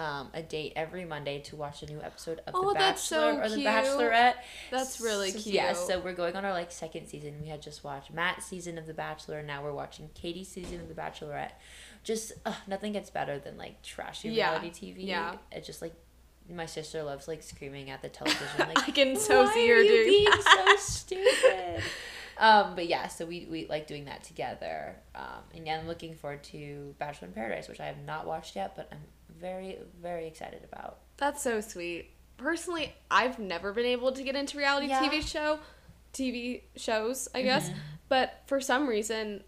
a date every Monday to watch a new episode of The Bachelor or The Bachelorette. That's really cute. Yeah, so we're going on our second season. We had just watched Matt's season of The Bachelor, and now we're watching Katie's season of The Bachelorette. Just nothing gets better than trashy reality TV. Yeah. It's just my sister loves screaming at the television. I can so see her doing that. So stupid. But yeah, so we doing that together. And yeah, I'm looking forward to Bachelor in Paradise, which I have not watched yet, but I'm very, very excited about. That's so sweet. Personally, I've never been able to get into reality TV TV shows, I guess. Mm-hmm. But for some reason,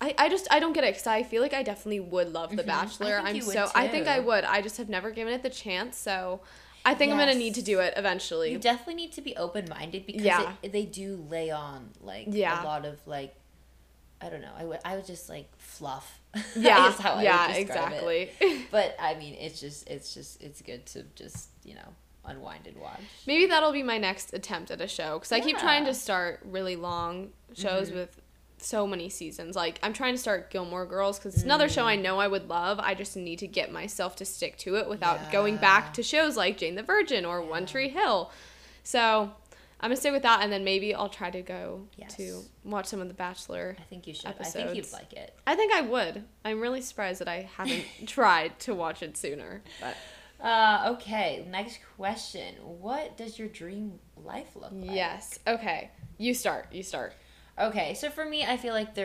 I don't get it, because I feel like I definitely would love The Bachelor. I think I would. I just have never given it the chance, so I think I'm going to need to do it eventually. You definitely need to be open-minded, because they do lay on, like, a lot of, like, I don't know. I would just, like, fluff. Yeah. Is how I would describe exactly. it. But, I mean, it's good to just, you know, unwind and watch. Maybe that'll be my next attempt at a show, because I keep trying to start really long shows with so many seasons. Like, I'm trying to start Gilmore Girls, because it's another show I know I would love. I just need to get myself to stick to it without going back to shows like Jane the Virgin or One Tree Hill. So I'm going to stick with that, and then maybe I'll try to go to watch some of The Bachelor episodes. I think you should. Episodes. I think you'd like it. I think I would. I'm really surprised that I haven't tried to watch it sooner. But okay, next question. What does your dream life look like? Yes. Okay. You start. Okay, so for me, I feel like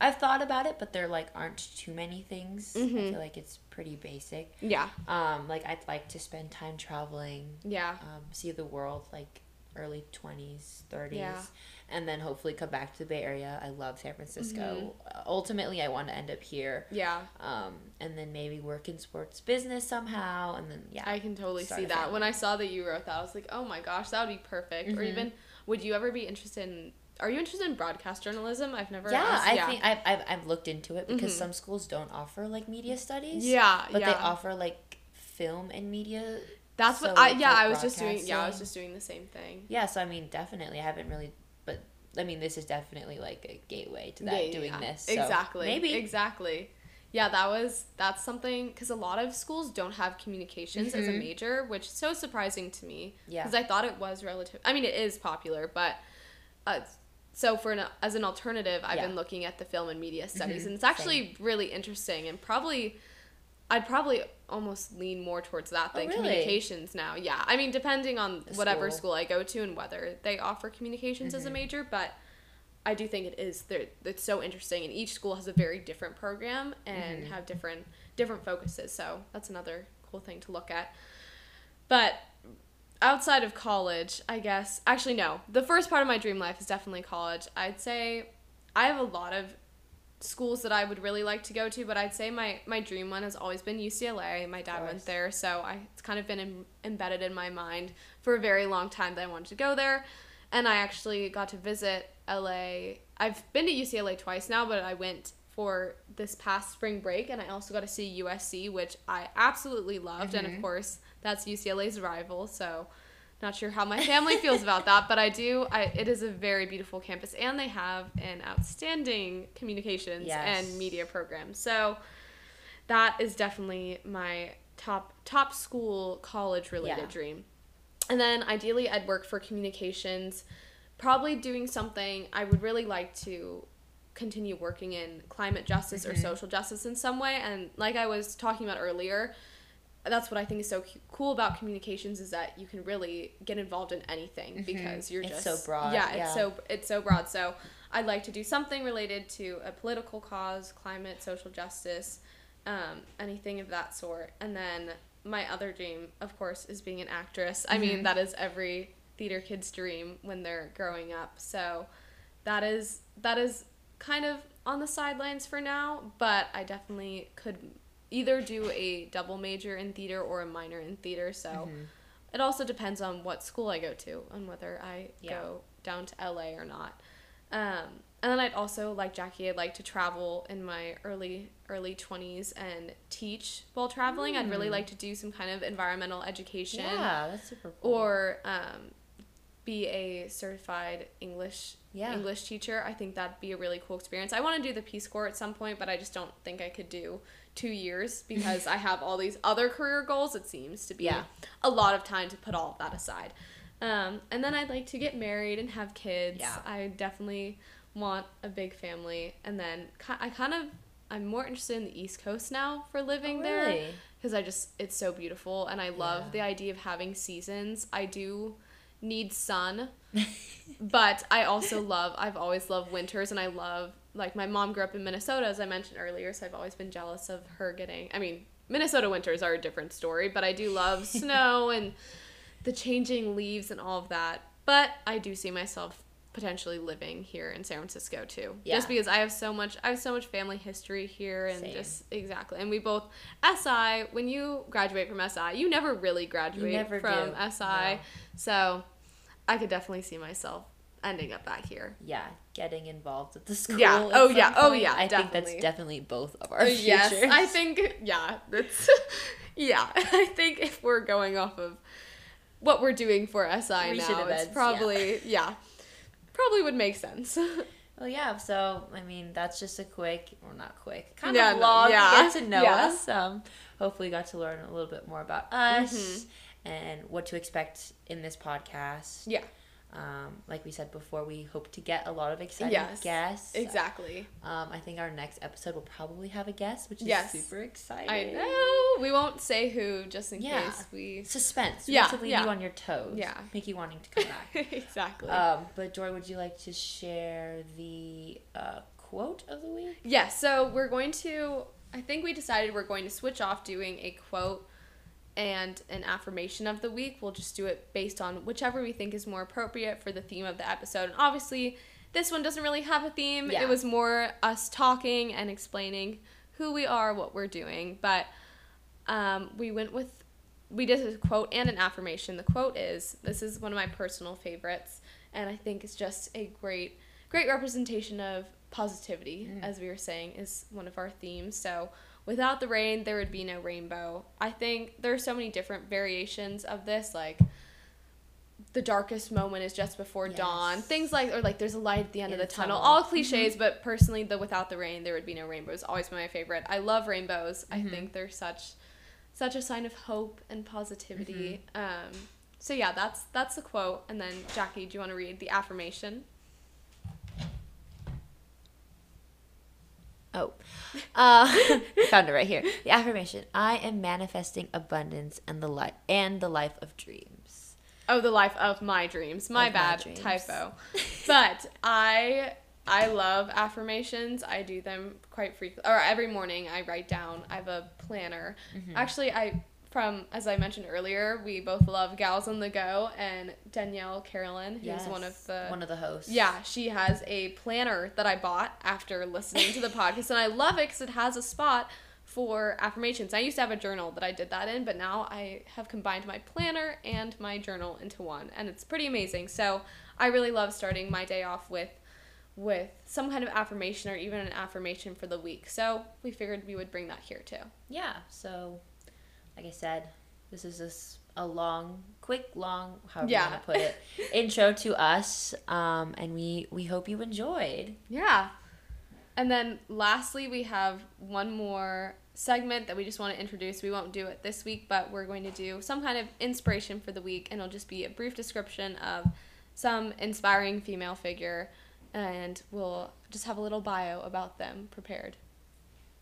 I've thought about it, but there, like, aren't too many things. Mm-hmm. I feel like it's pretty basic. Yeah. Like, I'd like to spend time traveling. Yeah. See the world, like, early 20s, 30s. Yeah. And then hopefully come back to the Bay Area. I love San Francisco. Mm-hmm. Ultimately, I want to end up here. Yeah. And then maybe work in sports business somehow. And then, I can totally see that. When I saw that you wrote that, I was like, oh my gosh, that would be perfect. Mm-hmm. Or even, would you ever be interested in... Are you interested in broadcast journalism? I've never asked. I think I've looked into it, because some schools don't offer, like, media studies. Yeah, but they offer, like, film and media. That's so what I I was just doing. Yeah, I was just doing the same thing. Yeah, so I mean, definitely, I haven't really, but I mean, this is definitely, like, a gateway to that. This so exactly, maybe exactly. Yeah, that's something, because a lot of schools don't have communications as a major, which is so surprising to me. Yeah, because I thought it was relative. I mean, it is popular, but. So as an alternative, I've been looking at the film and media studies, and it's actually really interesting, and I'd probably almost lean more towards that than communications now. Yeah, I mean, depending on whatever school I go to and whether they offer communications as a major, but I do think it's so interesting, and each school has a very different program and have different focuses. So that's another cool thing to look at, but. Outside of college, I guess. Actually, no. The first part of my dream life is definitely college. I'd say I have a lot of schools that I would really like to go to, but I'd say my dream one has always been UCLA. My dad went there, so it's kind of been embedded in my mind for a very long time that I wanted to go there. And I actually got to visit LA. I've been to UCLA twice now, but I went for this past spring break, and I also got to see USC, which I absolutely loved, and of course... That's UCLA's rival, so not sure how my family feels about that, but I do. It is a very beautiful campus, and they have an outstanding communications and media program. So that is definitely my top school, college-related dream. And then ideally, I'd work for communications, probably doing something I would really like to continue working in climate justice or social justice in some way. And like I was talking about earlier, that's what I think is so cool about communications, is that you can really get involved in anything because you're it's so broad. Yeah, it's so broad. So I'd like to do something related to a political cause, climate, social justice, anything of that sort. And then my other dream, of course, is being an actress. I mean, that is every theater kid's dream when they're growing up. So that is kind of on the sidelines for now, but I definitely could either do a double major in theater or a minor in theater, so it also depends on what school I go to and whether I go down to LA or not. And then I'd also, like Jackie, I'd like to travel in my early 20s and teach while traveling. I'd really like to do some kind of environmental education. Yeah, that's super cool. Or be a certified English teacher. I think that'd be a really cool experience. I want to do the Peace Corps at some point, but I just don't think I could do 2 years because I have all these other career goals. It seems to be a lot of time to put all of that aside. And then I'd like to get married and have kids. Yeah. I definitely want a big family. And then I'm more interested in the East Coast now for living there because it's so beautiful. And I love the idea of having seasons. I do need sun, but I've always loved winters, and I love, like, my mom grew up in Minnesota, as I mentioned earlier, so I've always been jealous of her getting, I mean, Minnesota winters are a different story, but I do love snow and the changing leaves and all of that. But I do see myself potentially living here in San Francisco too. Yeah. Just because I have so much family history here and same. Just exactly. And we both SI, when you graduate from SI, you never really graduate from SI. No. So I could definitely see myself ending up back here. Yeah, getting involved at the school. Yeah. Oh yeah. Point. Oh yeah. I definitely. Think that's definitely both of our futures. Yes. I think yeah, that's yeah. I think if we're going off of what we're doing for SI we now, it's probably yeah. Probably would make sense. Well, yeah. So, I mean, that's just a quick, or not quick, kind of long get to know us. Hopefully you got to learn a little bit more about us and what to expect in this podcast. Yeah. Like we said before, we hope to get a lot of exciting guests. Exactly. I think our next episode will probably have a guest, which is super exciting. I know. We won't say who, just in case we... Suspense. We have to leave you on your toes. Yeah. Make you wanting to come back. Exactly. But Dory, would you like to share the quote of the week? Yeah, so we're going to... I think we decided we're going to switch off doing a quote and an affirmation of the week. We'll just do it based on whichever we think is more appropriate for the theme of the episode. And obviously, this one doesn't really have a theme. Yeah. It was more us talking and explaining who we are, what we're doing. But we did a quote and an affirmation. The quote is, this is one of my personal favorites, and I think it's just a great, great representation of positivity, as we were saying, is one of our themes. So, without the rain, there would be no rainbow. I think there are so many different variations of this, like the darkest moment is just before dawn. Things like, or like there's a light at the end of the tunnel. All cliches, but personally, the without the rain, there would be no rainbow is always my favorite. I love rainbows. I think they're such a sign of hope and positivity. So yeah, that's the quote. And then Jackie, do you want to read the affirmation? Oh, found it right here. The affirmation: I am manifesting abundance and the life of dreams. Oh, the life of my dreams. My bad, typo. But I love affirmations. I do them quite frequently, or every morning. I write down. I have a planner. Actually, as I mentioned earlier, we both love Gals on the Go, and Danielle Carolyn, who's one of the hosts. Yeah, she has a planner that I bought after listening to the podcast, and I love it because it has a spot for affirmations. I used to have a journal that I did that in, but now I have combined my planner and my journal into one, and it's pretty amazing. So I really love starting my day off with some kind of affirmation, or even an affirmation for the week. So we figured we would bring that here too. Yeah, so... Like I said, this is a quick, long, however you want to put it, intro to us, and we hope you enjoyed. Yeah. And then lastly, we have one more segment that we just want to introduce. We won't do it this week, but we're going to do some kind of inspiration for the week, and it'll just be a brief description of some inspiring female figure, and we'll just have a little bio about them prepared.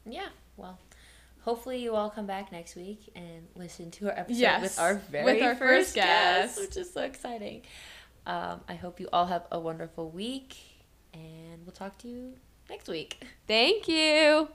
Yeah, well... Hopefully you all come back next week and listen to our episode with our first guest, which is so exciting. I hope you all have a wonderful week, and we'll talk to you next week. Thank you.